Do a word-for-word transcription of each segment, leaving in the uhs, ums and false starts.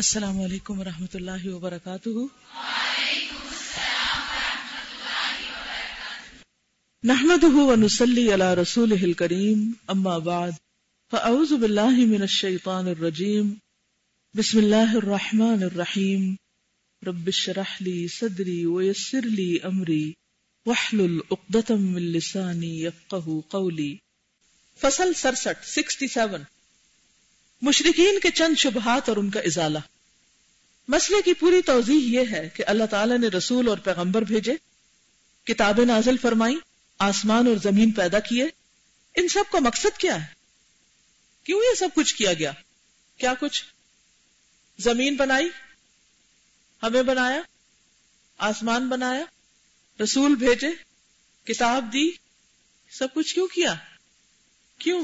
السلام علیکم ورحمۃ اللہ وبرکاتہ. وعلیکم السلام ورحمۃ اللہ وبرکاتہ. نحمده ونصلی علی رسوله الکریم, اما بعد فاعوذ باللہ من الشیطان الرجیم. بسم اللہ الرحمن الرحیم. رب اشرح لی صدری ویسر لی امری واحلل عقدۃ من لسانی یفقہوا قولی. فصل سڑسٹھ سکسٹی سیون. مشرکین کے چند شبہات اور ان کا ازالہ. مسئلے کی پوری توضیح یہ ہے کہ اللہ تعالیٰ نے رسول اور پیغمبر بھیجے, کتابیں نازل فرمائیں, آسمان اور زمین پیدا کیے. ان سب کا مقصد کیا ہے؟ کیوں یہ سب کچھ کیا گیا؟ کیا کچھ؟ زمین بنائی, ہمیں بنایا, آسمان بنایا, رسول بھیجے, کتاب دی. سب کچھ کیوں کیا؟ کیوں؟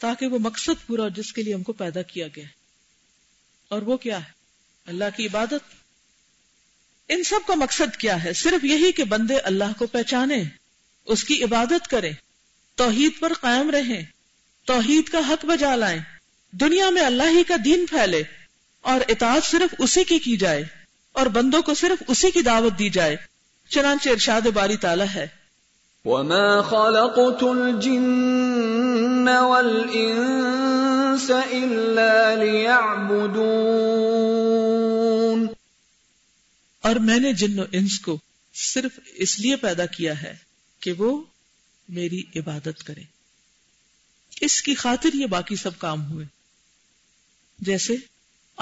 تاکہ وہ مقصد پورا جس کے لیے ہم کو پیدا کیا گیا ہے. اور وہ کیا ہے؟ اللہ کی عبادت. ان سب کا مقصد کیا ہے؟ صرف یہی کہ بندے اللہ کو پہچانیں, اس کی عبادت کریں, توحید پر قائم رہیں, توحید کا حق بجا لائیں, دنیا میں اللہ ہی کا دین پھیلے اور اطاعت صرف اسی کی کی جائے اور بندوں کو صرف اسی کی دعوت دی جائے. چنانچہ ارشاد باری تعالیٰ ہے, وَمَا خَلَقْتُ الْجِنَّ وَالْإِنسَ إِلَّا لِيَعْبُدُونَ. اور میں نے جن و انس کو صرف اس لیے پیدا کیا ہے کہ وہ میری عبادت کریں. اس کی خاطر یہ باقی سب کام ہوئے, جیسے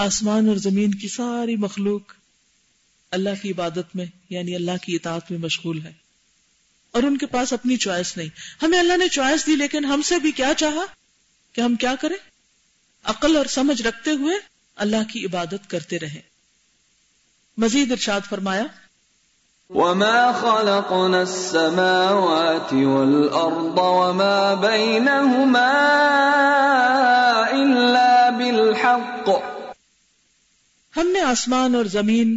آسمان اور زمین کی ساری مخلوق اللہ کی عبادت میں یعنی اللہ کی اطاعت میں مشغول ہے اور ان کے پاس اپنی چوائس نہیں. ہمیں اللہ نے چوائس دی, لیکن ہم سے بھی کیا چاہا کہ ہم کیا کریں؟ عقل اور سمجھ رکھتے ہوئے اللہ کی عبادت کرتے رہیں. مزید ارشاد فرمایا, وَمَا خَلَقْنَا السَّمَاوَاتِ وَالْأَرْضَ وَمَا بَيْنَهُمَا إِلَّا بِالْحَقِّ. ہم نے آسمان اور زمین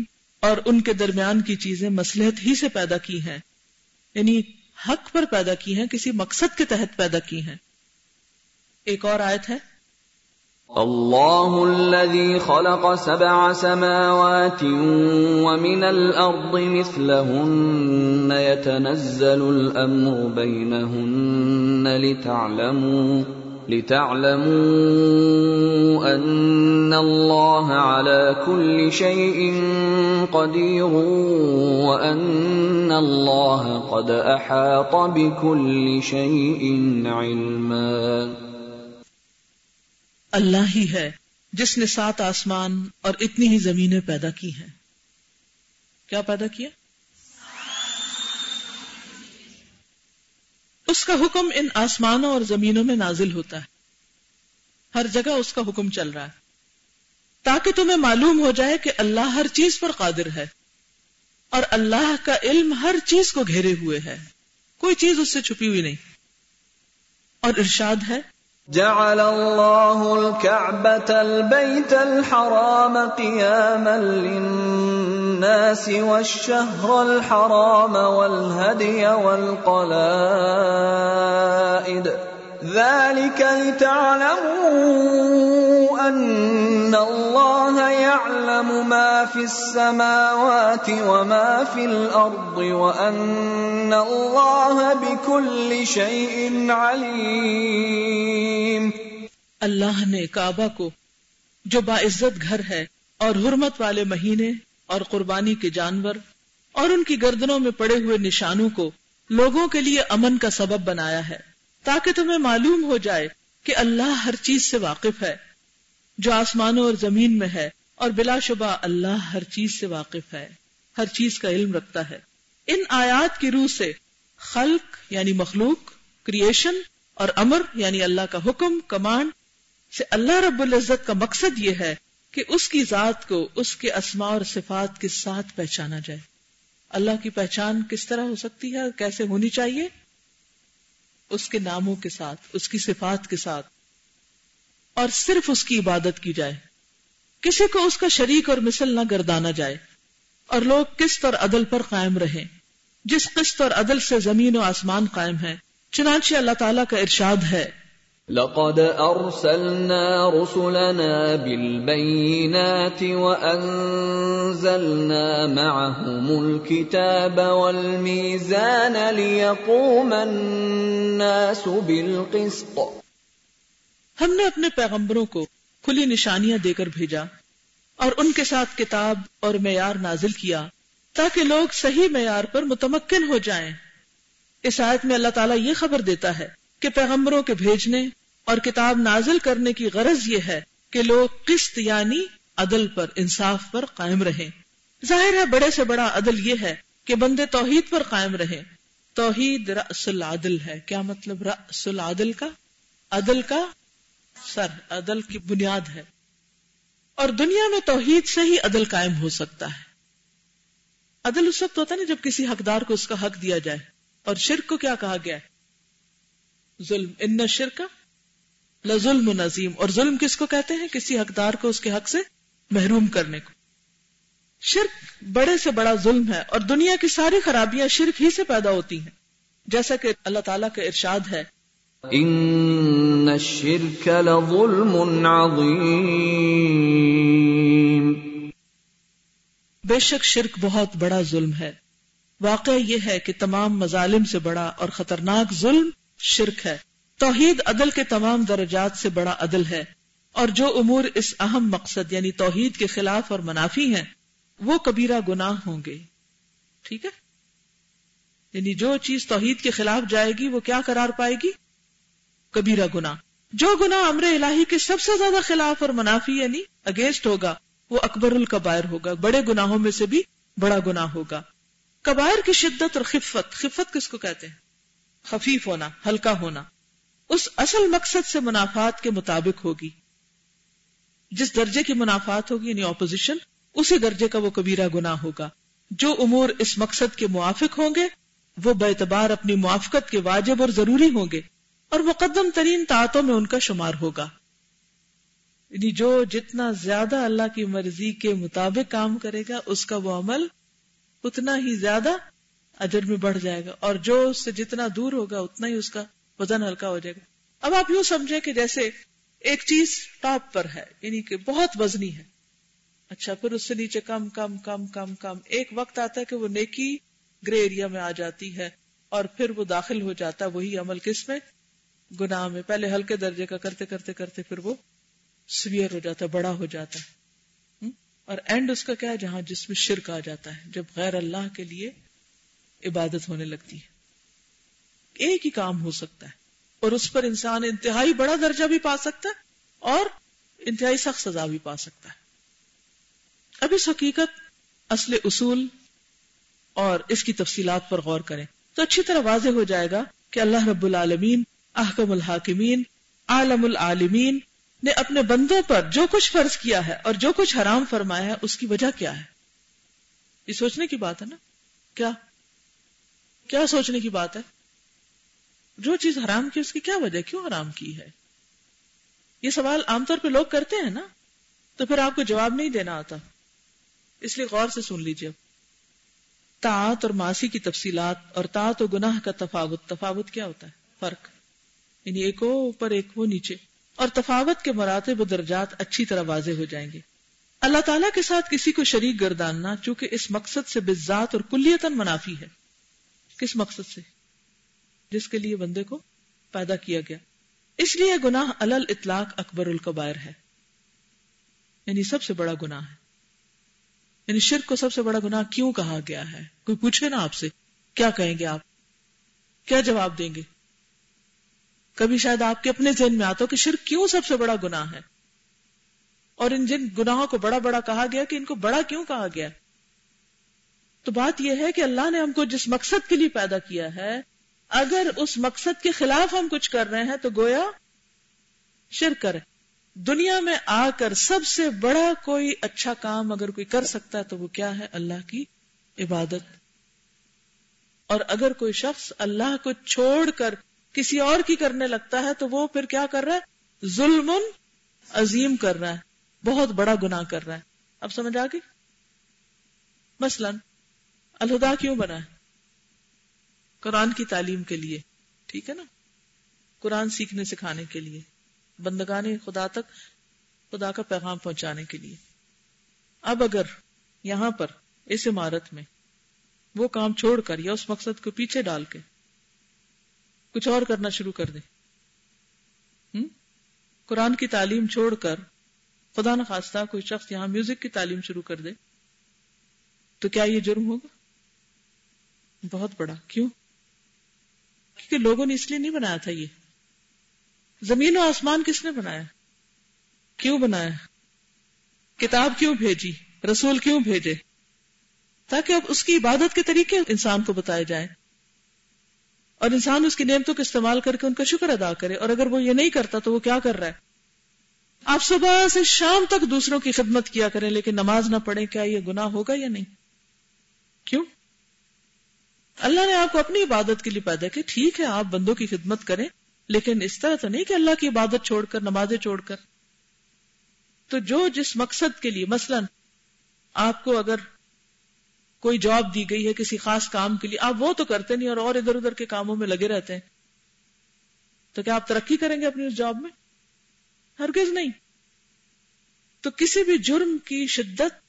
اور ان کے درمیان کی چیزیں مصلحت ہی سے پیدا کی ہیں, یعنی حق پر پیدا کی ہیں, کسی مقصد کے تحت پیدا کی ہیں. ایک اور آیت ہے, اللہ الذی خلق سبع سماوات ومن الارض مثلہن یتنزل الامر بینہن لتعلموا لتعلموا ان اللہ علی کل شیء قدیر وان اللہ قد احاط بکل شیء علما. اللہ ہی ہے جس نے سات آسمان اور اتنی ہی زمینیں پیدا کی ہیں. کیا پیدا کیا؟ اس کا حکم ان آسمانوں اور زمینوں میں نازل ہوتا ہے, ہر جگہ اس کا حکم چل رہا ہے, تاکہ تمہیں معلوم ہو جائے کہ اللہ ہر چیز پر قادر ہے اور اللہ کا علم ہر چیز کو گھیرے ہوئے ہے, کوئی چیز اس سے چھپی ہوئی نہیں. اور ارشاد ہے, جعل اللہ الكعبة البيت الحرام قياما للناس والشهر الحرام والهدي والقلائد ذلك لتعلموا أن الله يعلم ما في السماوات وما في الأرض وأن الله بكل شيء عليم. اللہ نے کعبہ کو, جو باعزت گھر ہے اور حرمت والے مہینے اور قربانی کے جانور اور ان کی گردنوں میں پڑے ہوئے نشانوں کو لوگوں کے لیے امن کا سبب بنایا ہے, تاکہ تمہیں معلوم ہو جائے کہ اللہ ہر چیز سے واقف ہے جو آسمانوں اور زمین میں ہے, اور بلا شبہ اللہ ہر چیز سے واقف ہے, ہر چیز کا علم رکھتا ہے. ان آیات کی روح سے خلق یعنی مخلوق, کریشن, اور امر یعنی اللہ کا حکم, کمانڈ سے اللہ رب العزت کا مقصد یہ ہے کہ اس کی ذات کو اس کے اسماء اور صفات کے ساتھ پہچانا جائے. اللہ کی پہچان کس طرح ہو سکتی ہے اور کیسے ہونی چاہیے؟ اس کے ناموں کے ساتھ, اس کی صفات کے ساتھ, اور صرف اس کی عبادت کی جائے, کسی کو اس کا شریک اور مثل نہ گردانا جائے, اور لوگ قسط اور عدل پر قائم رہیں, جس قسط اور عدل سے زمین و آسمان قائم ہیں. چنانچہ اللہ تعالیٰ کا ارشاد ہے, لَقَدْ أَرْسَلْنَا رُسُلَنَا بِالْبَيِّنَاتِ وَأَنزَلْنَا مَعَهُمُ الْكِتَابَ وَالْمِيزَانَ لِيَقُومَ النَّاسُ بِالْقِسْطِ۔ ہم نے اپنے پیغمبروں کو کھلی نشانیاں دے کر بھیجا اور ان کے ساتھ کتاب اور معیار نازل کیا تاکہ لوگ صحیح معیار پر متمکن ہو جائیں۔ اس آیت میں اللہ تعالیٰ یہ خبر دیتا ہے کہ پیغمبروں کے بھیجنے اور کتاب نازل کرنے کی غرض یہ ہے کہ لوگ قسط یعنی عدل پر، انصاف پر قائم رہیں۔ ظاہر ہے بڑے سے بڑا عدل یہ ہے کہ بندے توحید پر قائم رہیں۔ توحید رأس العدل ہے۔ کیا مطلب رأس العدل کا؟ عدل کا سر، عدل کی بنیاد ہے، اور دنیا میں توحید سے ہی عدل قائم ہو سکتا ہے۔ عدل اس وقت ہوتا ہے جب کسی حقدار کو اس کا حق دیا جائے۔ اور شرک کو کیا کہا گیا ہے؟ ظلم۔ ان الشرک لظلم عظیم۔ اور ظلم کس کو کہتے ہیں؟ کسی حقدار کو اس کے حق سے محروم کرنے کو۔ شرک بڑے سے بڑا ظلم ہے، اور دنیا کی ساری خرابیاں شرک ہی سے پیدا ہوتی ہیں، جیسا کہ اللہ تعالیٰ کا ارشاد ہے، ان الشرک لظلم عظیم، بے شک شرک بہت بڑا ظلم ہے۔ واقعہ یہ ہے کہ تمام مظالم سے بڑا اور خطرناک ظلم شرک ہے۔ توحید عدل کے تمام درجات سے بڑا عدل ہے، اور جو امور اس اہم مقصد یعنی توحید کے خلاف اور منافی ہیں وہ کبیرہ گناہ ہوں گے۔ ٹھیک ہے، یعنی جو چیز توحید کے خلاف جائے گی وہ کیا قرار پائے گی؟ کبیرہ گناہ۔ جو گناہ امر الہی کے سب سے زیادہ خلاف اور منافی یعنی اگینسٹ ہوگا وہ اکبر الکبائر ہوگا، بڑے گناہوں میں سے بھی بڑا گناہ ہوگا۔ کبائر کی شدت اور خفت، خفت کس کو کہتے ہیں؟ خفیف ہونا، ہلکا ہونا، اس اصل مقصد سے منافات کے مطابق ہوگی۔ جس درجے کی منافات ہوگی یعنی اپوزیشن، اسی درجے کا وہ کبیرہ گناہ ہوگا۔ جو امور اس مقصد کے موافق ہوں گے وہ باعتبار اپنی موافقت کے واجب اور ضروری ہوں گے، اور مقدم ترین طاعتوں میں ان کا شمار ہوگا۔ یعنی جو جتنا زیادہ اللہ کی مرضی کے مطابق کام کرے گا اس کا وہ عمل اتنا ہی زیادہ اجر میں بڑھ جائے گا، اور جو اس سے جتنا دور ہوگا اتنا ہی اس کا وزن ہلکا ہو جائے گا۔ اب آپ یوں سمجھیں کہ جیسے ایک چیز ٹاپ پر ہے یعنی کہ بہت وزنی ہے، اچھا پھر اس سے نیچے کم کم کم کم کم، ایک وقت آتا ہے کہ وہ نیکی گرے ایریا میں آ جاتی ہے، اور پھر وہ داخل ہو جاتا ہے وہی عمل کس میں؟ گناہ میں۔ پہلے ہلکے درجے کا کرتے کرتے کرتے پھر وہ سویئر ہو جاتا ہے، بڑا ہو جاتا ہے، اور اینڈ اس کا کیا ہے؟ جہاں جس میں شرک آ جاتا ہے، جب غیر اللہ کے لیے عبادت ہونے لگتی ہے۔ ایک ہی کام ہو سکتا ہے اور اس پر انسان انتہائی بڑا درجہ بھی پا سکتا ہے اور انتہائی سخت سزا بھی پا سکتا ہے۔ اب اس حقیقت، اصل اصول اور اس کی تفصیلات پر غور کریں تو اچھی طرح واضح ہو جائے گا کہ اللہ رب العالمین، احکم الحاکمین، عالم العالمین نے اپنے بندوں پر جو کچھ فرض کیا ہے اور جو کچھ حرام فرمایا ہے اس کی وجہ کیا ہے۔ یہ سوچنے کی بات ہے نا، کیا کیا سوچنے کی بات ہے؟ جو چیز حرام کی اس کی کیا وجہ، کیوں حرام کی ہے؟ یہ سوال عام طور پہ لوگ کرتے ہیں نا، تو پھر آپ کو جواب نہیں دینا آتا، اس لیے غور سے سن لیجئے۔ طاعت اور معاصی کی تفصیلات اور طاعت و گناہ کا تفاوت۔ تفاوت کیا ہوتا ہے؟ فرق، یعنی ایک وہ اوپر ایک وہ نیچے، اور تفاوت کے مراتب و درجات اچھی طرح واضح ہو جائیں گے۔ اللہ تعالیٰ کے ساتھ کسی کو شریک گرداننا چونکہ اس مقصد سے بذات اور کلیتاً منافی ہے۔ کس مقصد سے؟ جس کے لیے بندے کو پیدا کیا گیا۔ اس لیے گناہ علی الاطلاق اکبر الکبائر ہے، یعنی سب سے بڑا گناہ ہے۔ یعنی شرک کو سب سے بڑا گناہ کیوں کہا گیا ہے؟ کوئی پوچھے نا آپ سے، کیا کہیں گے آپ؟ کیا جواب دیں گے؟ کبھی شاید آپ کے اپنے ذہن میں آتا ہو کہ شرک کیوں سب سے بڑا گناہ ہے، اور ان جن گناہوں کو بڑا بڑا کہا گیا کہ ان کو بڑا کیوں کہا گیا؟ تو بات یہ ہے کہ اللہ نے ہم کو جس مقصد کے لیے پیدا کیا ہے، اگر اس مقصد کے خلاف ہم کچھ کر رہے ہیں تو گویا شرک کریں۔ دنیا میں آ کر سب سے بڑا کوئی اچھا کام اگر کوئی کر سکتا ہے تو وہ کیا ہے؟ اللہ کی عبادت۔ اور اگر کوئی شخص اللہ کو چھوڑ کر کسی اور کی کرنے لگتا ہے تو وہ پھر کیا کر رہا ہے؟ ظلم عظیم کر رہا ہے، بہت بڑا گناہ کر رہا ہے۔ اب سمجھ آ گئی؟ مثلاً الہدا کیوں بنا ہے؟ قرآن کی تعلیم کے لیے، ٹھیک ہے نا، قرآن سیکھنے سکھانے کے لیے، بندگان خدا تک خدا کا پیغام پہنچانے کے لیے. اب اگر یہاں پر اس عمارت میں وہ کام چھوڑ کر یا اس مقصد کو پیچھے ڈال کے کچھ اور کرنا شروع کر دیں، ہم؟ قرآن کی تعلیم چھوڑ کر خدا نخواستہ کوئی شخص یہاں میوزک کی تعلیم شروع کر دے، تو کیا یہ جرم ہوگا؟ بہت بڑا. کیوں؟ کیونکہ لوگوں نے اس لیے نہیں بنایا تھا. یہ زمین و آسمان کس نے بنایا؟ کیوں بنایا؟ کتاب کیوں بھیجی؟ رسول کیوں بھیجے؟ تاکہ اب اس کی عبادت کے طریقے انسان کو بتائے جائیں اور انسان اس کی نعمتوں کا استعمال کر کے ان کا شکر ادا کرے. اور اگر وہ یہ نہیں کرتا تو وہ کیا کر رہا ہے؟ آپ صبح سے شام تک دوسروں کی خدمت کیا کریں لیکن نماز نہ پڑھیں، کیا یہ گناہ ہوگا یا نہیں؟ کیوں؟ اللہ نے آپ کو اپنی عبادت کے لیے پیدا کیا. ٹھیک ہے آپ بندوں کی خدمت کریں لیکن اس طرح تو نہیں کہ اللہ کی عبادت چھوڑ کر، نمازیں چھوڑ کر. تو جو جس مقصد کے لیے، مثلا آپ کو اگر کوئی جاب دی گئی ہے کسی خاص کام کے لیے، آپ وہ تو کرتے نہیں اور اور ادھر ادھر کے کاموں میں لگے رہتے ہیں، تو کیا آپ ترقی کریں گے اپنی اس جاب میں؟ ہرگز نہیں. تو کسی بھی جرم کی شدت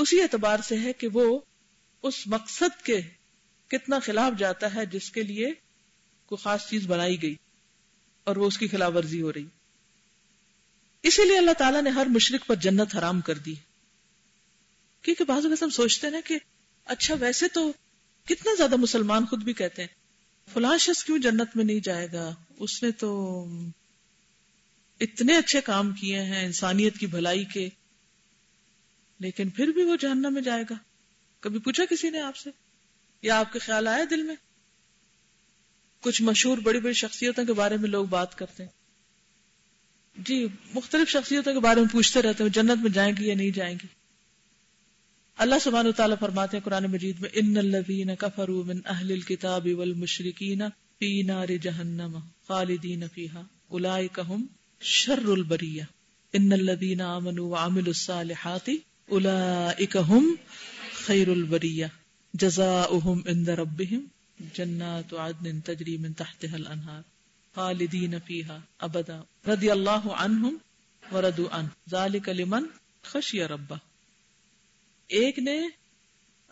اسی اعتبار سے ہے کہ وہ اس مقصد کے کتنا خلاف جاتا ہے جس کے لیے کوئی خاص چیز بنائی گئی اور وہ اس کی خلاف ورزی ہو رہی. اسی لیے اللہ تعالیٰ نے ہر مشرک پر جنت حرام کر دی. کیونکہ بعض اوقات ہم سوچتے ہیں نا کہ اچھا ویسے تو کتنا زیادہ مسلمان خود بھی کہتے ہیں فلاں شخص کیوں جنت میں نہیں جائے گا، اس نے تو اتنے اچھے کام کیے ہیں انسانیت کی بھلائی کے، لیکن پھر بھی وہ جہنم میں جائے گا. کبھی پوچھا کسی نے آپ سے یا آپ کے خیال آیا دل میں؟ کچھ مشہور بڑی بڑی شخصیتوں کے بارے میں لوگ بات کرتے ہیں، جی مختلف شخصیتوں کے بارے میں پوچھتے رہتے ہیں جنت میں جائیں گی یا نہیں جائیں گی. اللہ سبحانہ وتعالیٰ فرماتے ہیں قرآن مجید میں ان الذین کفروا من اہل الکتاب والمشرکین فی نار جہنم خالدین فیہا اولئک ھم شر البریہ ان الذین آمنوا وعملوا الصالحات اولئک ھم خیر البریہ جزاؤہم عند ربہم جنات عدن تجری من تحتہا الانہار خالدین فیہا ابدا رضی اللہ عنہم ورضوا عنہ ذالک لمن خشی ربہ. ایک نے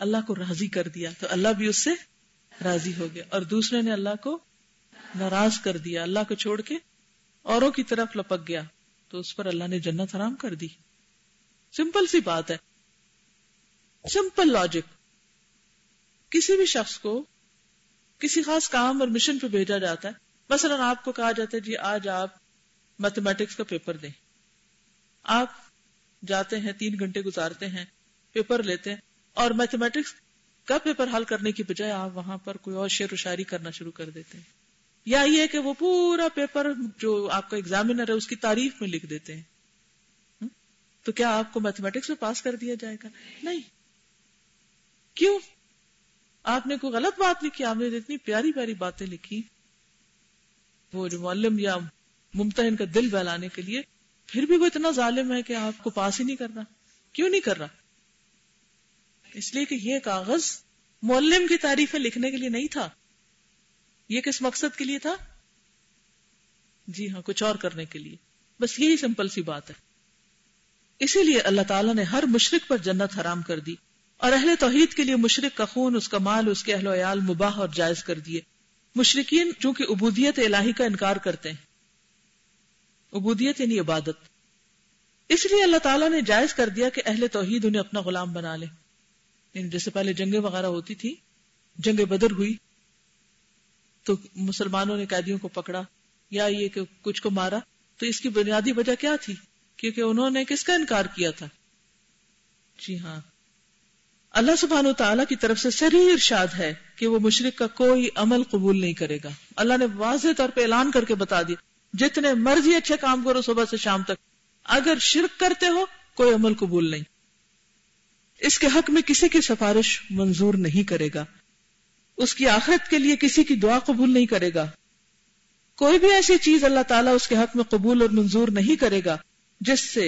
اللہ کو راضی کر دیا تو اللہ بھی اس سے راضی ہو گیا، اور دوسرے نے اللہ کو ناراض کر دیا، اللہ کو چھوڑ کے اوروں کی طرف لپک گیا تو اس پر اللہ نے جنت حرام کر دی. سمپل سی بات ہے، سمپل لاجک. کسی بھی شخص کو کسی خاص کام اور مشن پہ بھیجا جاتا ہے. مثلا آپ کو کہا جاتا ہے جی آج آپ میتھمیٹکس کا پیپر دیں، آپ جاتے ہیں تین گھنٹے گزارتے ہیں، پیپر لیتے ہیں اور میتھمیٹکس کا پیپر حل کرنے کی بجائے آپ وہاں پر کوئی اور شعر و شاعری کرنا شروع کر دیتے ہیں، یا یہ کہ وہ پورا پیپر جو آپ کا ایگزامینر ہے اس کی تعریف میں لکھ دیتے ہیں. تو کیا آپ کو میتھمیٹکس میں پاس کر دیا جائے گا؟ نہیں. کیوں؟ آپ نے کوئی غلط بات لکھی، آپ نے اتنی پیاری پیاری باتیں لکھی وہ جو معلم یا ممتحن کا دل بہلانے کے لیے، پھر بھی وہ اتنا ظالم ہے کہ آپ کو پاس ہی نہیں کرنا. کیوں نہیں کر رہا؟ اس لیے کہ یہ کاغذ معلم کی تعریفیں لکھنے کے لیے نہیں تھا. یہ کس مقصد کے لیے تھا؟ جی ہاں، کچھ اور کرنے کے لیے. بس یہی سمپل سی بات ہے. اسی لیے اللہ تعالیٰ نے ہر مشرک پر جنت حرام کر دی، اور اہل توحید کے لیے مشرک کا خون، اس کا مال، اس کے اہل و عیال مباح اور جائز کر دیے. مشرکین چونکہ عبودیت الہی کا انکار کرتے ہیں، عبودیت یعنی عبادت، اس لیے اللہ تعالیٰ نے جائز کر دیا کہ اہل توحید انہیں اپنا غلام بنا لے. جیسے پہلے جنگیں وغیرہ ہوتی تھی، جنگ بدر ہوئی تو مسلمانوں نے قیدیوں کو پکڑا یا یہ کہ کچھ کو مارا، تو اس کی بنیادی وجہ کیا تھی؟ کیونکہ انہوں نے کس کا انکار کیا تھا؟ جی ہاں، اللہ سبحانہ و تعالیٰ کی طرف سے صریح ارشاد ہے کہ وہ مشرک کا کوئی عمل قبول نہیں کرے گا. اللہ نے واضح طور پہ اعلان کر کے بتا دیا جتنے مرضی اچھے کام کرو صبح سے شام تک، اگر شرک کرتے ہو کوئی عمل قبول نہیں، اس کے حق میں کسی کی سفارش منظور نہیں کرے گا، اس کی آخرت کے لیے کسی کی دعا قبول نہیں کرے گا، کوئی بھی ایسی چیز اللہ تعالیٰ اس کے حق میں قبول اور منظور نہیں کرے گا جس سے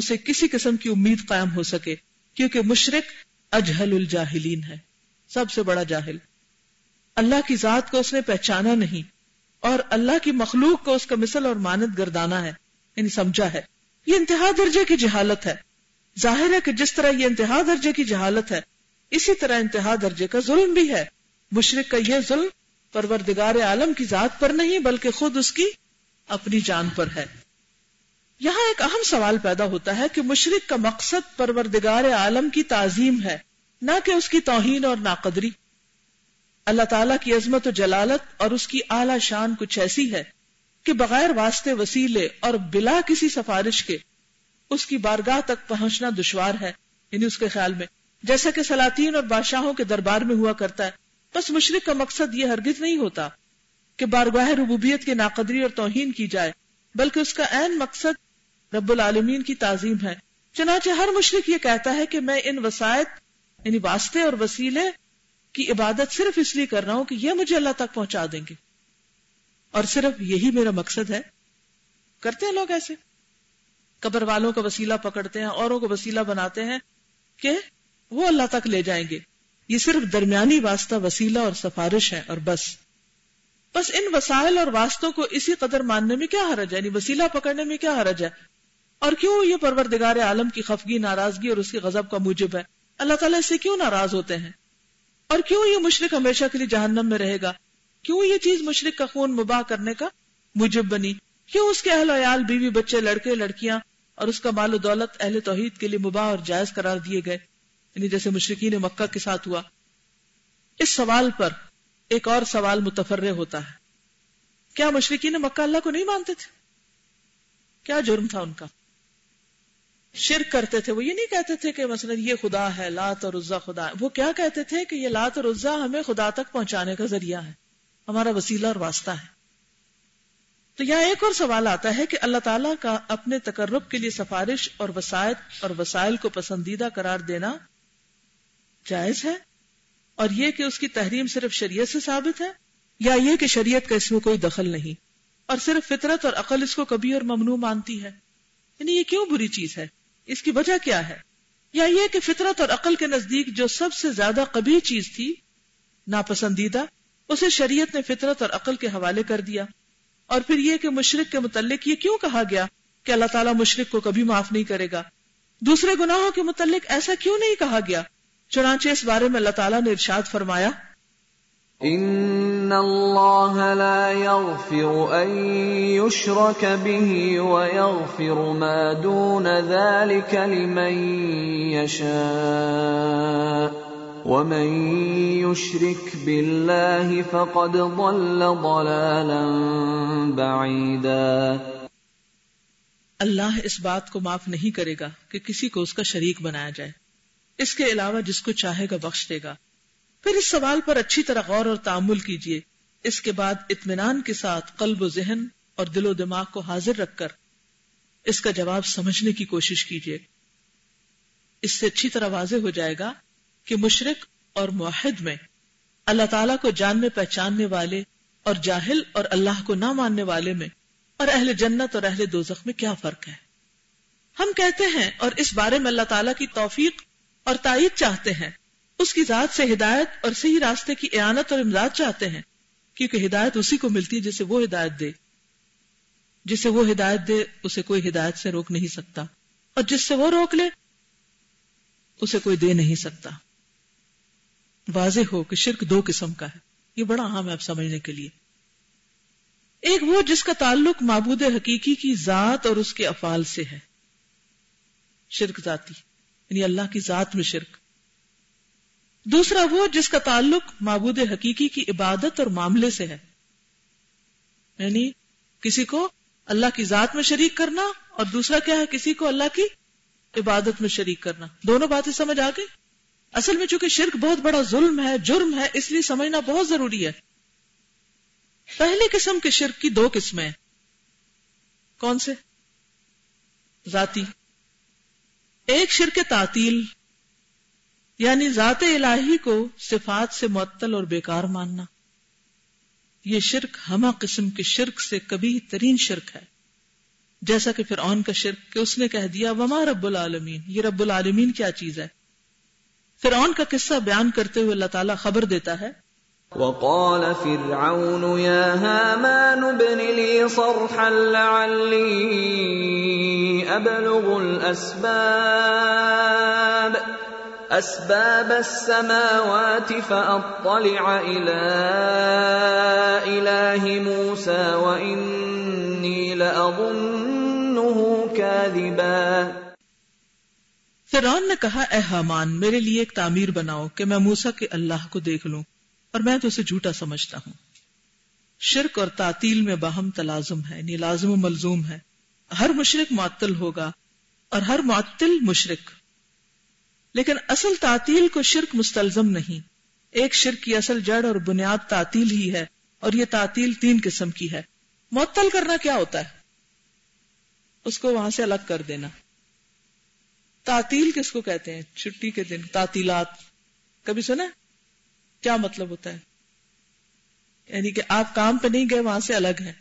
اسے کسی قسم کی امید قائم ہو سکے، کیونکہ مشرک اجہل الجاہلین ہے، سب سے بڑا جاہل. اللہ کی ذات کو اس نے پہچانا نہیں اور اللہ کی مخلوق کو اس کا مثل اور مانند گردانا ہے، یعنی سمجھا ہے. یہ انتہا درجے کی جہالت ہے. ظاہر ہے کہ جس طرح یہ انتہا درجے کی جہالت ہے، اسی طرح انتہا درجے کا ظلم بھی ہے. مشرک کا یہ ظلم پروردگار عالم کی ذات پر نہیں بلکہ خود اس کی اپنی جان پر ہے. یہاں ایک اہم سوال پیدا ہوتا ہے کہ مشرک کا مقصد پروردگار عالم کی تعظیم ہے، نہ کہ اس کی توہین اور ناقدری. اللہ تعالیٰ کی عظمت و جلالت اور اس کی اعلی شان کچھ ایسی ہے کہ بغیر واسطے وسیلے اور بلا کسی سفارش کے اس کی بارگاہ تک پہنچنا دشوار ہے، یعنی اس کے خیال میں، جیسا کہ سلاطین اور بادشاہوں کے دربار میں ہوا کرتا ہے. بس مشرک کا مقصد یہ ہرگز نہیں ہوتا کہ بارگاہ ربوبیت کی ناقدری اور توہین کی جائے، بلکہ اس کا عین مقصد رب العالمین کی تعظیم ہے. چنانچہ ہر مشرک یہ کہتا ہے کہ میں ان وسائط یعنی واسطے اور وسیلے کی عبادت صرف اس لیے کر رہا ہوں کہ یہ مجھے اللہ تک پہنچا دیں گے، اور صرف یہی میرا مقصد ہے. کرتے ہیں لوگ ایسے، قبر والوں کا وسیلہ پکڑتے ہیں، اوروں کو وسیلہ بناتے ہیں کہ وہ اللہ تک لے جائیں گے. یہ صرف درمیانی واسطہ، وسیلہ اور سفارش ہے، اور بس بس ان وسائل اور واسطوں کو اسی قدر ماننے میں کیا حرج ہے، یعنی وسیلہ پکڑنے میں کیا حرج ہے؟ اور کیوں یہ پروردگار عالم کی خفگی، ناراضگی اور اس کے غضب کا موجب ہے؟ اللہ تعالیٰ سے کیوں ناراض ہوتے ہیں؟ اور کیوں یہ مشرک ہمیشہ کے لیے جہنم میں رہے گا؟ کیوں یہ چیز مشرک کا خون مباح کرنے کا موجب بنی؟ کیوں اس کے اہل و عیال، بیوی بچے، لڑکے لڑکیاں اور اس کا مال و دولت اہل توحید کے لیے مباح اور جائز قرار دیے گئے، یعنی جیسے مشرکین مکہ کے ساتھ ہوا؟ اس سوال پر ایک اور سوال متفرع ہوتا ہے، کیا مشرکین مکہ اللہ کو نہیں مانتے تھے؟ کیا جرم تھا ان کا؟ شرک کرتے تھے. وہ یہ نہیں کہتے تھے کہ مثلا یہ خدا ہے، لات اور عزا خدا ہے. وہ کیا کہتے تھے کہ یہ لات اور عزا ہمیں خدا تک پہنچانے کا ذریعہ ہے، ہمارا وسیلہ اور واسطہ ہے. تو یہاں ایک اور سوال آتا ہے کہ اللہ تعالیٰ کا اپنے تقرب کے لیے سفارش اور وسائط اور وسائل کو پسندیدہ قرار دینا جائز ہے، اور یہ کہ اس کی تحریم صرف شریعت سے ثابت ہے، یا یہ کہ شریعت کا اس میں کوئی دخل نہیں اور صرف فطرت اور عقل اس کو کبھی اور ممنوع مانتی ہے. یعنی یہ کیوں بری چیز ہے؟ اس کی وجہ کیا ہے؟ یا یہ کہ فطرت اور عقل کے نزدیک جو سب سے زیادہ قبیح چیز تھی، ناپسندیدہ، اسے شریعت نے فطرت اور عقل کے حوالے کر دیا. اور پھر یہ کہ مشرک کے متعلق یہ کیوں کہا گیا کہ اللہ تعالیٰ مشرک کو کبھی معاف نہیں کرے گا؟ دوسرے گناہوں کے متعلق ایسا کیوں نہیں کہا گیا؟ چنانچہ اس بارے میں اللہ تعالیٰ نے ارشاد فرمایا، ان اللہ لا یغفر ان یشرک به ویغفر ما دون ذلك لمن یشاء وَمَن يُشْرِكْ بِاللَّهِ فَقَدْ ضَلَّ ضَلَالًا بَعِيدًا. اللہ اس بات کو معاف نہیں کرے گا کہ کسی کو اس کا شریک بنایا جائے، اس کے علاوہ جس کو چاہے گا بخش دے گا. پھر اس سوال پر اچھی طرح غور اور تامل کیجئے. اس کے بعد اطمینان کے ساتھ قلب و ذہن اور دل و دماغ کو حاضر رکھ کر اس کا جواب سمجھنے کی کوشش کیجئے. اس سے اچھی طرح واضح ہو جائے گا کہ مشرک اور موحد میں اللہ تعالیٰ کو جاننے پہچاننے والے اور جاہل اور اللہ کو نہ ماننے والے میں اور اہل جنت اور اہل دوزخ میں کیا فرق ہے. ہم کہتے ہیں اور اس بارے میں اللہ تعالیٰ کی توفیق اور تائید چاہتے ہیں، اس کی ذات سے ہدایت اور صحیح راستے کی اعانت اور امداد چاہتے ہیں، کیونکہ ہدایت اسی کو ملتی ہے جسے وہ ہدایت دے. جسے وہ ہدایت دے اسے کوئی ہدایت سے روک نہیں سکتا، اور جس سے وہ روک لے اسے کوئی دے نہیں سکتا. واضح ہو کہ شرک دو قسم کا ہے. یہ بڑا اہم ہے آپ سمجھنے کے لیے. ایک وہ جس کا تعلق معبود حقیقی کی ذات اور اس کے افعال سے ہے، شرک ذاتی، یعنی اللہ کی ذات میں شرک. دوسرا وہ جس کا تعلق معبود حقیقی کی عبادت اور معاملے سے ہے، یعنی کسی کو اللہ کی ذات میں شریک کرنا، اور دوسرا کیا ہے، کسی کو اللہ کی عبادت میں شریک کرنا. دونوں باتیں سمجھ آ گئی. اصل میں چونکہ شرک بہت بڑا ظلم ہے، جرم ہے، اس لیے سمجھنا بہت ضروری ہے. پہلی قسم کے شرک کی دو قسمیں. کون سے؟ ذاتی. ایک شرک تعطیل، یعنی ذات الہی کو صفات سے معطل اور بیکار ماننا. یہ شرک ہمہ قسم کے شرک سے کبھی ترین شرک ہے، جیسا کہ فرعون کا شرک، کہ اس نے کہہ دیا وما رب العالمین، یہ رب العالمین کیا چیز ہے. فرعون کا قصہ بیان کرتے ہوئے اللہ تعالیٰ خبر دیتا ہے وقال فرعون يا هامان ابن لي صرحا لعلي أبلغ الأسباب أسباب السماوات فأطلع إلى إله موسى وإني لأظنه كاذبا. فرعون نے کہا اے ہامان میرے لیے ایک تعمیر بناؤ کہ میں موسیٰ کے اللہ کو دیکھ لوں اور میں تو اسے جھوٹا سمجھتا ہوں. شرک اور تعطیل میں باہم تلازم ہے یعنی لازم و ملزوم ہے. ہر مشرک معطل ہوگا اور ہر معطل مشرک، لیکن اصل تعطیل کو شرک مستلزم نہیں. ایک شرک کی اصل جڑ اور بنیاد تعطیل ہی ہے، اور یہ تعطیل تین قسم کی ہے. معطل کرنا کیا ہوتا ہے؟ اس کو وہاں سے الگ کر دینا. تعطیل کس کو کہتے ہیں؟ چھٹی کے دن تعطیلات کبھی سنا ہے؟ کیا مطلب ہوتا ہے؟ یعنی کہ آپ کام پہ نہیں گئے، وہاں سے الگ ہیں.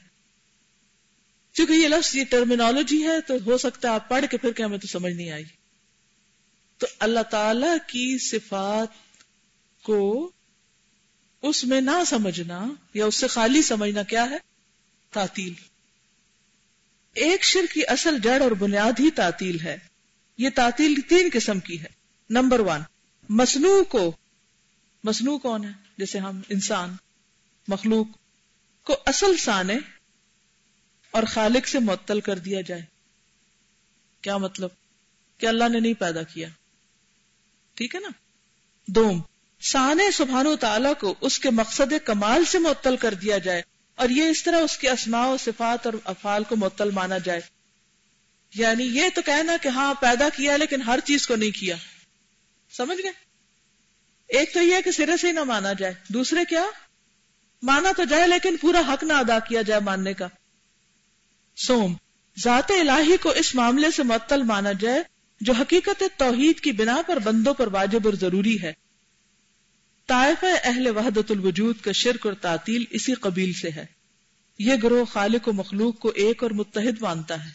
کیونکہ یہ لفظ یہ ٹرمینالوجی ہے تو ہو سکتا ہے آپ پڑھ کے پھر کہ ہمیں تو سمجھ نہیں آئی. تو اللہ تعالی کی صفات کو اس میں نہ سمجھنا یا اس سے خالی سمجھنا کیا ہے؟ تعطیل. ایک شرک کی اصل جڑ اور بنیاد ہی تعطیل ہے. یہ تعطیل تین قسم کی ہے. نمبر ون، مصنوع کو، مصنوع کون ہے؟ جیسے ہم انسان مخلوق کو اصل سانے اور خالق سے معطل کر دیا جائے. کیا مطلب؟ کہ اللہ نے نہیں پیدا کیا، ٹھیک ہے نا. دوم، سانے سبحانہ و تعالیٰ کو اس کے مقصد کمال سے معطل کر دیا جائے، اور یہ اس طرح اس کے اسماء و صفات اور افعال کو معطل مانا جائے. یعنی یہ تو کہنا کہ ہاں پیدا کیا لیکن ہر چیز کو نہیں کیا. سمجھ گئے؟ ایک تو یہ ہے کہ سرے سے ہی نہ مانا جائے. دوسرے کیا؟ مانا تو جائے لیکن پورا حق نہ ادا کیا جائے ماننے کا. سوم، ذات الہی کو اس معاملے سے معطل مانا جائے جو حقیقت توحید کی بنا پر بندوں پر واجب اور ضروری ہے. طائفہ اہل وحدت الوجود کا شرک اور تعطیل اسی قبیل سے ہے. یہ گروہ خالق و مخلوق کو ایک اور متحد مانتا ہے،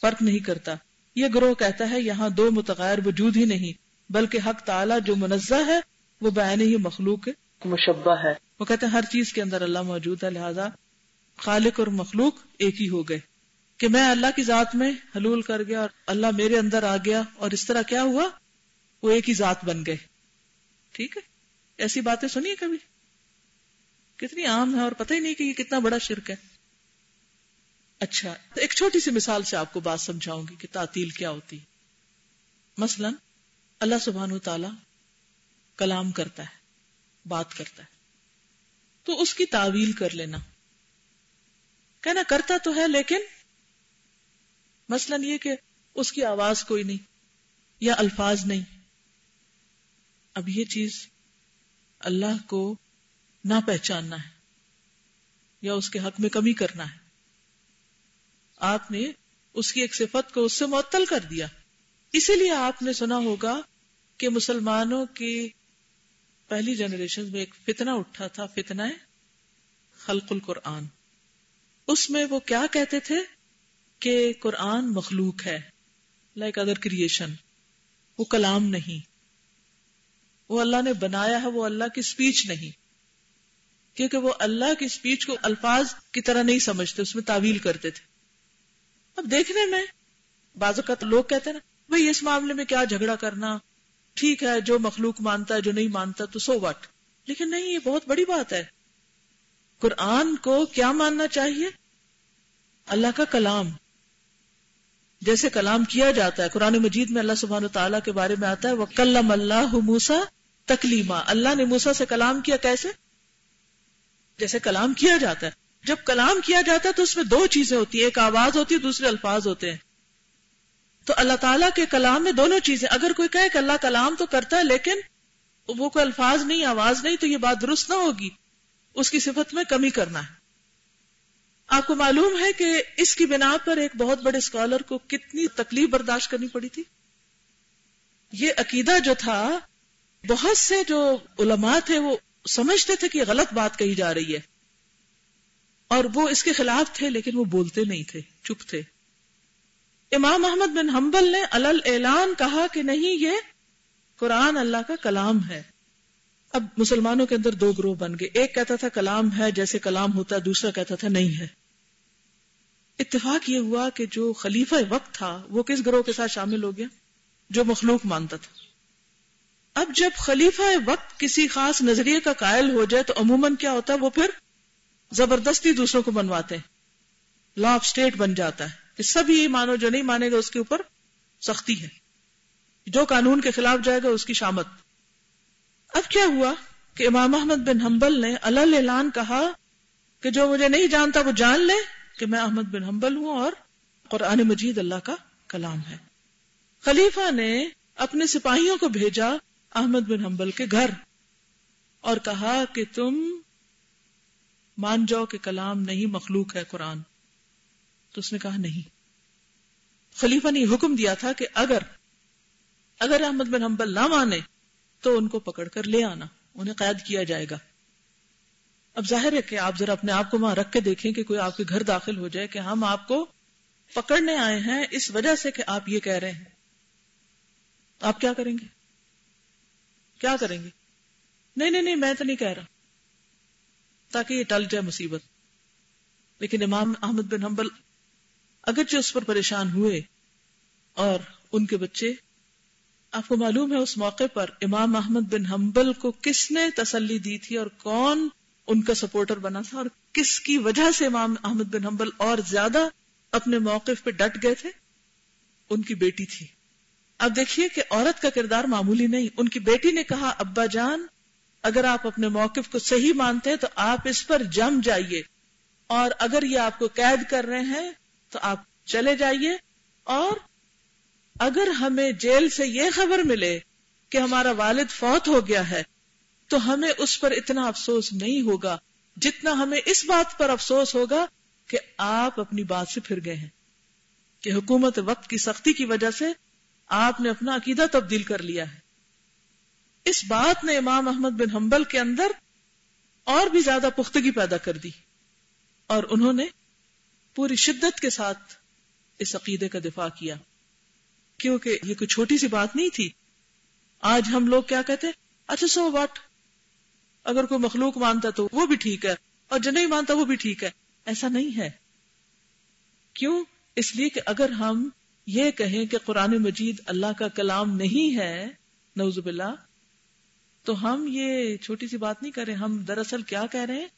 فرق نہیں کرتا. یہ گروہ کہتا ہے یہاں دو متغیر وجود ہی نہیں بلکہ حق تعالیٰ جو منزہ ہے وہ بعین ہی مخلوق مشبہ ہے. وہ کہتے ہیں ہر چیز کے اندر اللہ موجود ہے، لہذا خالق اور مخلوق ایک ہی ہو گئے، کہ میں اللہ کی ذات میں حلول کر گیا اور اللہ میرے اندر آ گیا، اور اس طرح کیا ہوا؟ وہ ایک ہی ذات بن گئے. ٹھیک ہے، ایسی باتیں سنیے کبھی، کتنی عام ہے اور پتہ ہی نہیں کہ یہ کتنا بڑا شرک ہے. اچھا، تو ایک چھوٹی سی مثال سے آپ کو بات سمجھاؤں گی کہ تعطیل کیا ہوتی. مثلاً اللہ سبحانہ تعالی کلام کرتا ہے، بات کرتا ہے، تو اس کی تعویل کر لینا، کہنا کرتا تو ہے لیکن مثلاً یہ کہ اس کی آواز کوئی نہیں یا الفاظ نہیں. اب یہ چیز اللہ کو نہ پہچاننا ہے یا اس کے حق میں کمی کرنا ہے. آپ نے اس کی ایک صفت کو اس سے معطل کر دیا. اسی لیے آپ نے سنا ہوگا کہ مسلمانوں کی پہلی جنریشن میں ایک فتنہ اٹھا تھا، فتنہ خلق القرآن. اس میں وہ کیا کہتے تھے کہ قرآن مخلوق ہے، لائک ادر کریشن، وہ کلام نہیں، وہ اللہ نے بنایا ہے، وہ اللہ کی سپیچ نہیں، کیونکہ وہ اللہ کی سپیچ کو الفاظ کی طرح نہیں سمجھتے، اس میں تعویل کرتے تھے. اب دیکھنے میں بعض اوقات لوگ کہتے ہیں نا بھئی اس معاملے میں کیا جھگڑا کرنا، ٹھیک ہے جو مخلوق مانتا ہے جو نہیں مانتا تو سو واٹ. لیکن نہیں، یہ بہت بڑی بات ہے. قرآن کو کیا ماننا چاہیے؟ اللہ کا کلام. جیسے کلام کیا جاتا ہے قرآن مجید میں اللہ سبحانہ وتعالی کے بارے میں آتا ہے وَكَلَّمَ اللَّهُ مُوسَى تَكْلِيمًا، اللہ نے موسیٰ سے کلام کیا. کیسے؟ جیسے کلام کیا جاتا ہے. جب کلام کیا جاتا ہے تو اس میں دو چیزیں ہوتی ہیں، ایک آواز ہوتی ہے، دوسرے الفاظ ہوتے ہیں. تو اللہ تعالیٰ کے کلام میں دونوں چیزیں. اگر کوئی کہے کہ اللہ کلام تو کرتا ہے لیکن وہ کوئی الفاظ نہیں، آواز نہیں، تو یہ بات درست نہ ہوگی، اس کی صفت میں کمی کرنا ہے. آپ کو معلوم ہے کہ اس کی بنا پر ایک بہت بڑے اسکالر کو کتنی تکلیف برداشت کرنی پڑی تھی. یہ عقیدہ جو تھا، بہت سے جو علماء تھے وہ سمجھتے تھے کہ یہ غلط بات کہی جا رہی ہے، اور وہ اس کے خلاف تھے لیکن وہ بولتے نہیں تھے، چپ تھے. امام احمد بن حنبل نے علل اعلان کہا کہ نہیں، یہ قرآن اللہ کا کلام ہے. اب مسلمانوں کے اندر دو گروہ بن گئے، ایک کہتا تھا کلام ہے جیسے کلام ہوتا ہے، دوسرا کہتا تھا نہیں ہے۔ اتفاق یہ ہوا کہ جو خلیفہ وقت تھا وہ کس گروہ کے ساتھ شامل ہو گیا؟ جو مخلوق مانتا تھا۔ اب جب خلیفہ وقت کسی خاص نظریے کا قائل ہو جائے تو عموماً کیا ہوتا ہے، وہ پھر زبردستی دوسروں کو بنواتے ہیں، لا آف اسٹیٹ بن جاتا ہے کہ سب یہ مانو، جو نہیں مانے گا اس کے اوپر سختی ہے، جو قانون کے خلاف جائے گا اس کی شامت۔ اب کیا ہوا کہ امام احمد بن حنبل نے علل اعلان کہا کہ جو مجھے نہیں جانتا وہ جان لے کہ میں احمد بن حنبل ہوں اور قرآن مجید اللہ کا کلام ہے۔ خلیفہ نے اپنے سپاہیوں کو بھیجا احمد بن حنبل کے گھر اور کہا کہ تم مان جاؤ کہ کلام نہیں مخلوق ہے قرآن، تو اس نے کہا نہیں۔ خلیفہ نے حکم دیا تھا کہ اگر اگر احمد بن حنبل نہ مانے تو ان کو پکڑ کر لے آنا، انہیں قید کیا جائے گا۔ اب ظاہر ہے کہ آپ ذرا اپنے آپ کو وہاں رکھ کے دیکھیں کہ کوئی آپ کے گھر داخل ہو جائے کہ ہم آپ کو پکڑنے آئے ہیں اس وجہ سے کہ آپ یہ کہہ رہے ہیں، آپ کیا کریں گے؟ کیا کریں گے؟ نہیں نہیں نہیں میں تو نہیں کہہ رہا، تاکہ یہ ٹل جائے مصیبت۔ لیکن امام احمد بن حنبل اگرچہ اس پر پریشان ہوئے، اور ان کے بچے، آپ کو معلوم ہے اس موقع پر امام احمد بن حنبل کو کس نے تسلی دی تھی اور کون ان کا سپورٹر بنا تھا، اور کس کی وجہ سے امام احمد بن حنبل اور زیادہ اپنے موقف پہ ڈٹ گئے تھے؟ ان کی بیٹی تھی۔ اب دیکھیے کہ عورت کا کردار معمولی نہیں، ان کی بیٹی نے کہا ابا جان اگر آپ اپنے موقف کو صحیح مانتے ہیں تو آپ اس پر جم جائیے، اور اگر یہ آپ کو قید کر رہے ہیں تو آپ چلے جائیے، اور اگر ہمیں جیل سے یہ خبر ملے کہ ہمارا والد فوت ہو گیا ہے تو ہمیں اس پر اتنا افسوس نہیں ہوگا جتنا ہمیں اس بات پر افسوس ہوگا کہ آپ اپنی بات سے پھر گئے ہیں، کہ حکومت وقت کی سختی کی وجہ سے آپ نے اپنا عقیدہ تبدیل کر لیا ہے۔ اس بات نے امام احمد بن حنبل کے اندر اور بھی زیادہ پختگی پیدا کر دی، اور انہوں نے پوری شدت کے ساتھ اس عقیدے کا دفاع کیا، کیونکہ یہ کوئی چھوٹی سی بات نہیں تھی۔ آج ہم لوگ کیا کہتے ہیں، اچھا سو واٹ، اگر کوئی مخلوق مانتا تو وہ بھی ٹھیک ہے اور جو نہیں مانتا وہ بھی ٹھیک ہے۔ ایسا نہیں ہے۔ کیوں؟ اس لیے کہ اگر ہم یہ کہیں کہ قرآن مجید اللہ کا کلام نہیں ہے، نعوذ باللہ، تو ہم یہ چھوٹی سی بات نہیں کریں، ہم دراصل کیا کہہ رہے ہیں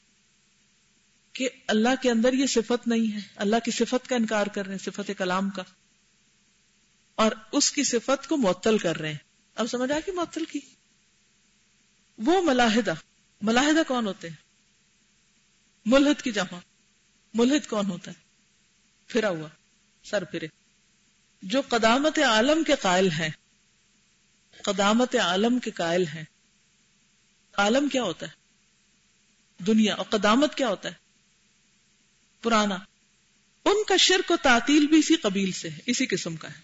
کہ اللہ کے اندر یہ صفت نہیں ہے، اللہ کی صفت کا انکار کر رہے ہیں، صفت کلام کا، اور اس کی صفت کو معطل کر رہے ہیں۔ اب سمجھ آ کہ معطل کی وہ ملاحدہ ملاحدہ کون ہوتے ہیں؟ ملحد کی جمع۔ ملحد کون ہوتا ہے؟ پھرا ہوا، سر پھرے، جو قدامت عالم کے قائل ہیں، قدامت عالم کے قائل ہیں۔ عالم کیا ہوتا ہے؟ دنیا۔ اور قدامت کیا ہوتا ہے؟ پرانا۔ ان کا شرک و تعطیل بھی اسی قبیل سے ہے، اسی قسم کا ہے۔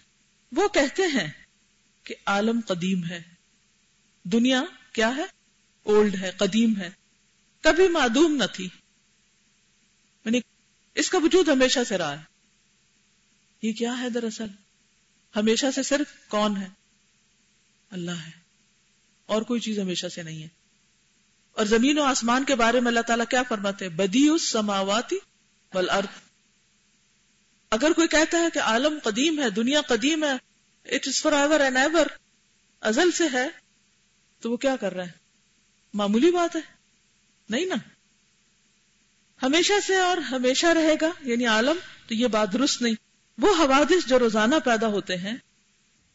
وہ کہتے ہیں کہ عالم قدیم ہے، دنیا کیا ہے؟ اولڈ ہے، قدیم ہے، کبھی معدوم نہ تھی، یعنی اس کا وجود ہمیشہ سے رہا ہے۔ یہ کیا ہے دراصل؟ ہمیشہ سے صرف کون ہے؟ اللہ ہے، اور کوئی چیز ہمیشہ سے نہیں ہے۔ اور زمین و آسمان کے بارے میں اللہ تعالیٰ کیا فرماتے ہیں؟ بدیع السماوات والارض۔ اگر کوئی کہتا ہے کہ عالم قدیم ہے، دنیا قدیم ہے، it is for ever and ever, ازل سے ہے، تو وہ کیا کر رہا ہے؟ معمولی بات ہے نہیں نا، ہمیشہ سے اور ہمیشہ رہے گا یعنی عالم، تو یہ بات درست نہیں۔ وہ حوادث جو روزانہ پیدا ہوتے ہیں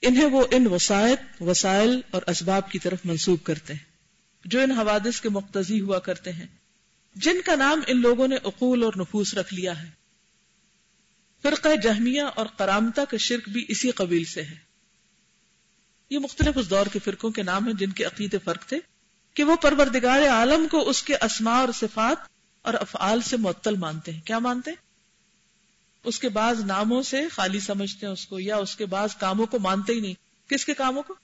انہیں وہ ان وسائط، وسائل اور اسباب کی طرف منسوب کرتے ہیں جو ان حوادث کے مقتضی ہوا کرتے ہیں، جن کا نام ان لوگوں نے عقول اور نفوس رکھ لیا ہے۔ فرقہ جہمیہ اور قرامتہ کا شرک بھی اسی قبیل سے ہے۔ یہ مختلف اس دور کے فرقوں کے نام ہیں جن کے عقیدے فرق تھے کہ وہ پروردگار عالم کو اس کے اسماء اور صفات اور افعال سے معطل مانتے ہیں۔ کیا مانتے ہیں؟ اس کے بعض ناموں سے خالی سمجھتے ہیں اس کو، یا اس کے بعض کاموں کو مانتے ہی نہیں۔ کس کے کاموں کو؟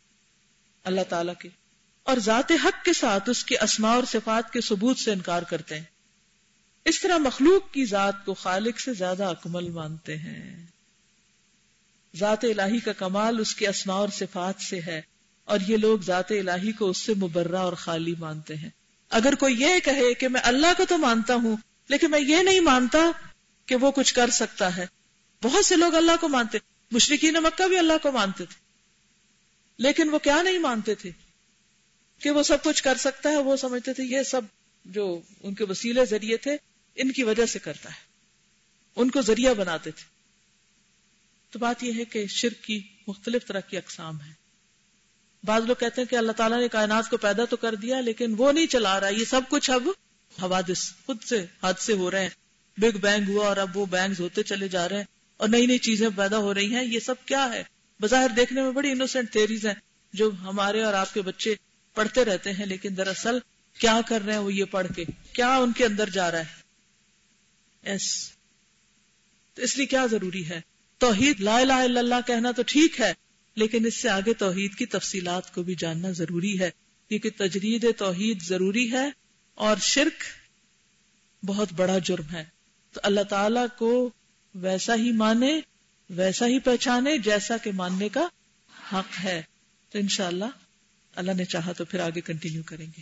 اللہ تعالیٰ کے۔ اور ذات حق کے ساتھ اس کے اسماء اور صفات کے ثبوت سے انکار کرتے ہیں۔ اس طرح مخلوق کی ذات کو خالق سے زیادہ اکمل مانتے ہیں۔ ذات الہی کا کمال اس کے اسماء اور صفات سے ہے، اور یہ لوگ ذات الہی کو اس سے مبرہ اور خالی مانتے ہیں۔ اگر کوئی یہ کہے کہ میں اللہ کو تو مانتا ہوں لیکن میں یہ نہیں مانتا کہ وہ کچھ کر سکتا ہے، بہت سے لوگ اللہ کو مانتے، مشرکین مکہ بھی اللہ کو مانتے تھے، لیکن وہ کیا نہیں مانتے تھے کہ وہ سب کچھ کر سکتا ہے، وہ سمجھتے تھے یہ سب جو ان کے وسیلے ذریعے تھے ان کی وجہ سے کرتا ہے، ان کو ذریعہ بناتے تھے۔ تو بات یہ ہے کہ شرک کی مختلف طرح کی اقسام ہیں۔ بعض لوگ کہتے ہیں کہ اللہ تعالیٰ نے کائنات کو پیدا تو کر دیا لیکن وہ نہیں چلا رہا، یہ سب کچھ اب حوادث، خود سے حادثے ہو رہے ہیں، بگ بینگ ہوا اور اب وہ بینگز ہوتے چلے جا رہے ہیں اور نئی نئی چیزیں پیدا ہو رہی ہیں۔ یہ سب کیا ہے؟ بظاہر دیکھنے میں بڑی انوسینٹ تھیوریز ہیں جو ہمارے اور آپ کے بچے پڑھتے رہتے ہیں، لیکن دراصل کیا کر رہے ہیں وہ یہ پڑھ کے، کیا ان کے اندر جا رہا ہے؟ yes. تو اس لیے کیا ضروری ہے؟ توحید لا الہ الا اللہ کہنا تو ٹھیک ہے، لیکن اس سے آگے توحید کی تفصیلات کو بھی جاننا ضروری ہے، کیونکہ تجرید توحید ضروری ہے اور شرک بہت بڑا جرم ہے۔ تو اللہ تعالیٰ کو ویسا ہی مانے، ویسا ہی پہچانے جیسا کہ ماننے کا حق ہے۔ تو انشاءاللہ اللہ نے چاہا تو پھر آگے کنٹینیو کریں گے۔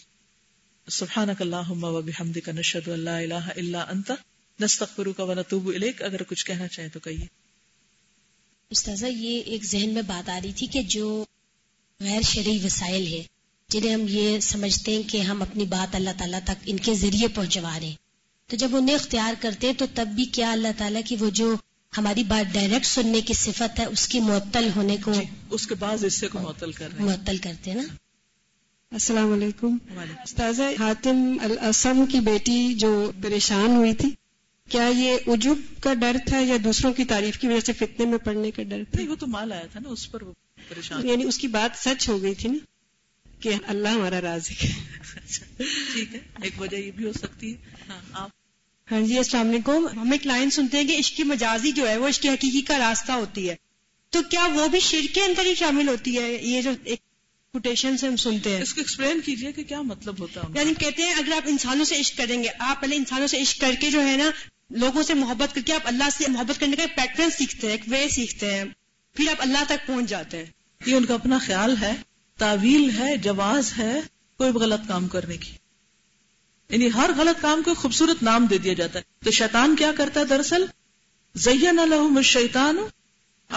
سبحانک اللہم و بحمدک، نشہد ان لا الہ الا انت، نستغفرک و نتوب الیک۔ اگر کچھ کہنا چاہیں تو کہیے۔ استاذہ، یہ ایک ذہن میں بات آ رہی تھی کہ جو غیر شرعی وسائل ہے جنہیں ہم یہ سمجھتے ہیں کہ ہم اپنی بات اللہ تعالیٰ تک ان کے ذریعے پہنچوا رہے ہیں، تو جب انہیں اختیار کرتے ہیں تو تب بھی کیا اللہ تعالیٰ کی وہ جو ہماری بات ڈائریکٹ سننے کی صفت ہے اس کی معطل ہونے کو، اس کے بعض حصے کو معطل کر رہے ہیں، معطل کرتے ہیں نا؟ السلام علیکم استاذہ، حاتم الاسم کی بیٹی جو پریشان ہوئی تھی، کیا یہ عجب کا ڈر تھا یا دوسروں کی تعریف کی وجہ سے فتنے میں پڑنے کا ڈر تھا؟ وہ تو مال آیا تھا نا، اس پر وہ پریشان، یعنی اس کی بات سچ ہو گئی تھی نا کہ اللہ ہمارا رازق ہے۔ ٹھیک ہے، ایک وجہ یہ بھی ہو سکتی ہے۔ آپ؟ ہاں جی، السلام علیکم۔ ہم ایک لائن سنتے ہیں کہ عشق مجازی جو ہے وہ عشق حقیقی کا راستہ ہوتی ہے، تو کیا وہ بھی شرک کے اندر ہی شامل ہوتی ہے؟ یہ جو ایک کوٹیشن سے ہم سنتے ہیں، اس کو ایکسپلین کیجئے کہ کیا مطلب ہوتا ہے۔ یعنی کہتے ہیں اگر آپ انسانوں سے عشق کریں گے، آپ پہلے انسانوں سے عشق کر کے جو ہے نا لوگوں سے محبت کر کے آپ اللہ سے محبت کرنے کا پیٹرن سیکھتے ہیں، ایک وے سیکھتے ہیں، پھر آپ اللہ تک پہنچ جاتے ہیں۔ یہ ان کا اپنا خیال ہے، تعویل ہے، جواز ہے کوئی غلط کام کرنے کی، یعنی ہر غلط کام کو خوبصورت نام دے دیا جاتا ہے۔ تو شیطان کیا کرتا ہے دراصل؟ زین لہم الشیطان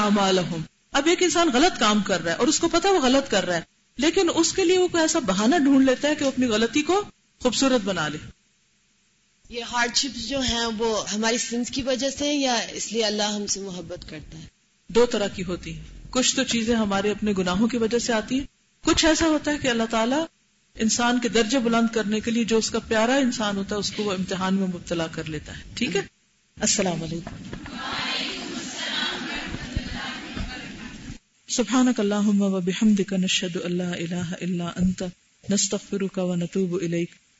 اعمالہم۔ اب ایک انسان غلط کام کر رہا ہے اور اس کو پتا وہ غلط کر رہا ہے، لیکن اس کے لیے وہ ایسا بہانہ ڈھونڈ لیتا ہے کہ اپنی غلطی کو خوبصورت بنا لے۔ یہ ہارڈ شپس جو ہیں وہ ہماری سنس کی وجہ سے یا اس لیے اللہ ہم سے محبت کرتا ہے؟ دو طرح کی ہوتی ہیں، کچھ تو چیزیں ہمارے اپنے گناہوں کی وجہ سے آتی ہیں، کچھ ایسا ہوتا ہے کہ اللہ تعالیٰ انسان کے درجے بلند کرنے کے لیے جو اس کا پیارا انسان ہوتا ہے اس کو وہ امتحان میں مبتلا کر لیتا ہے۔ ٹھیک ہے، السلام علیکم۔ سبحانک اللہم و بحمدک، نشہد ان لا الہ الا انت، نستغفرک و نتوب الیک۔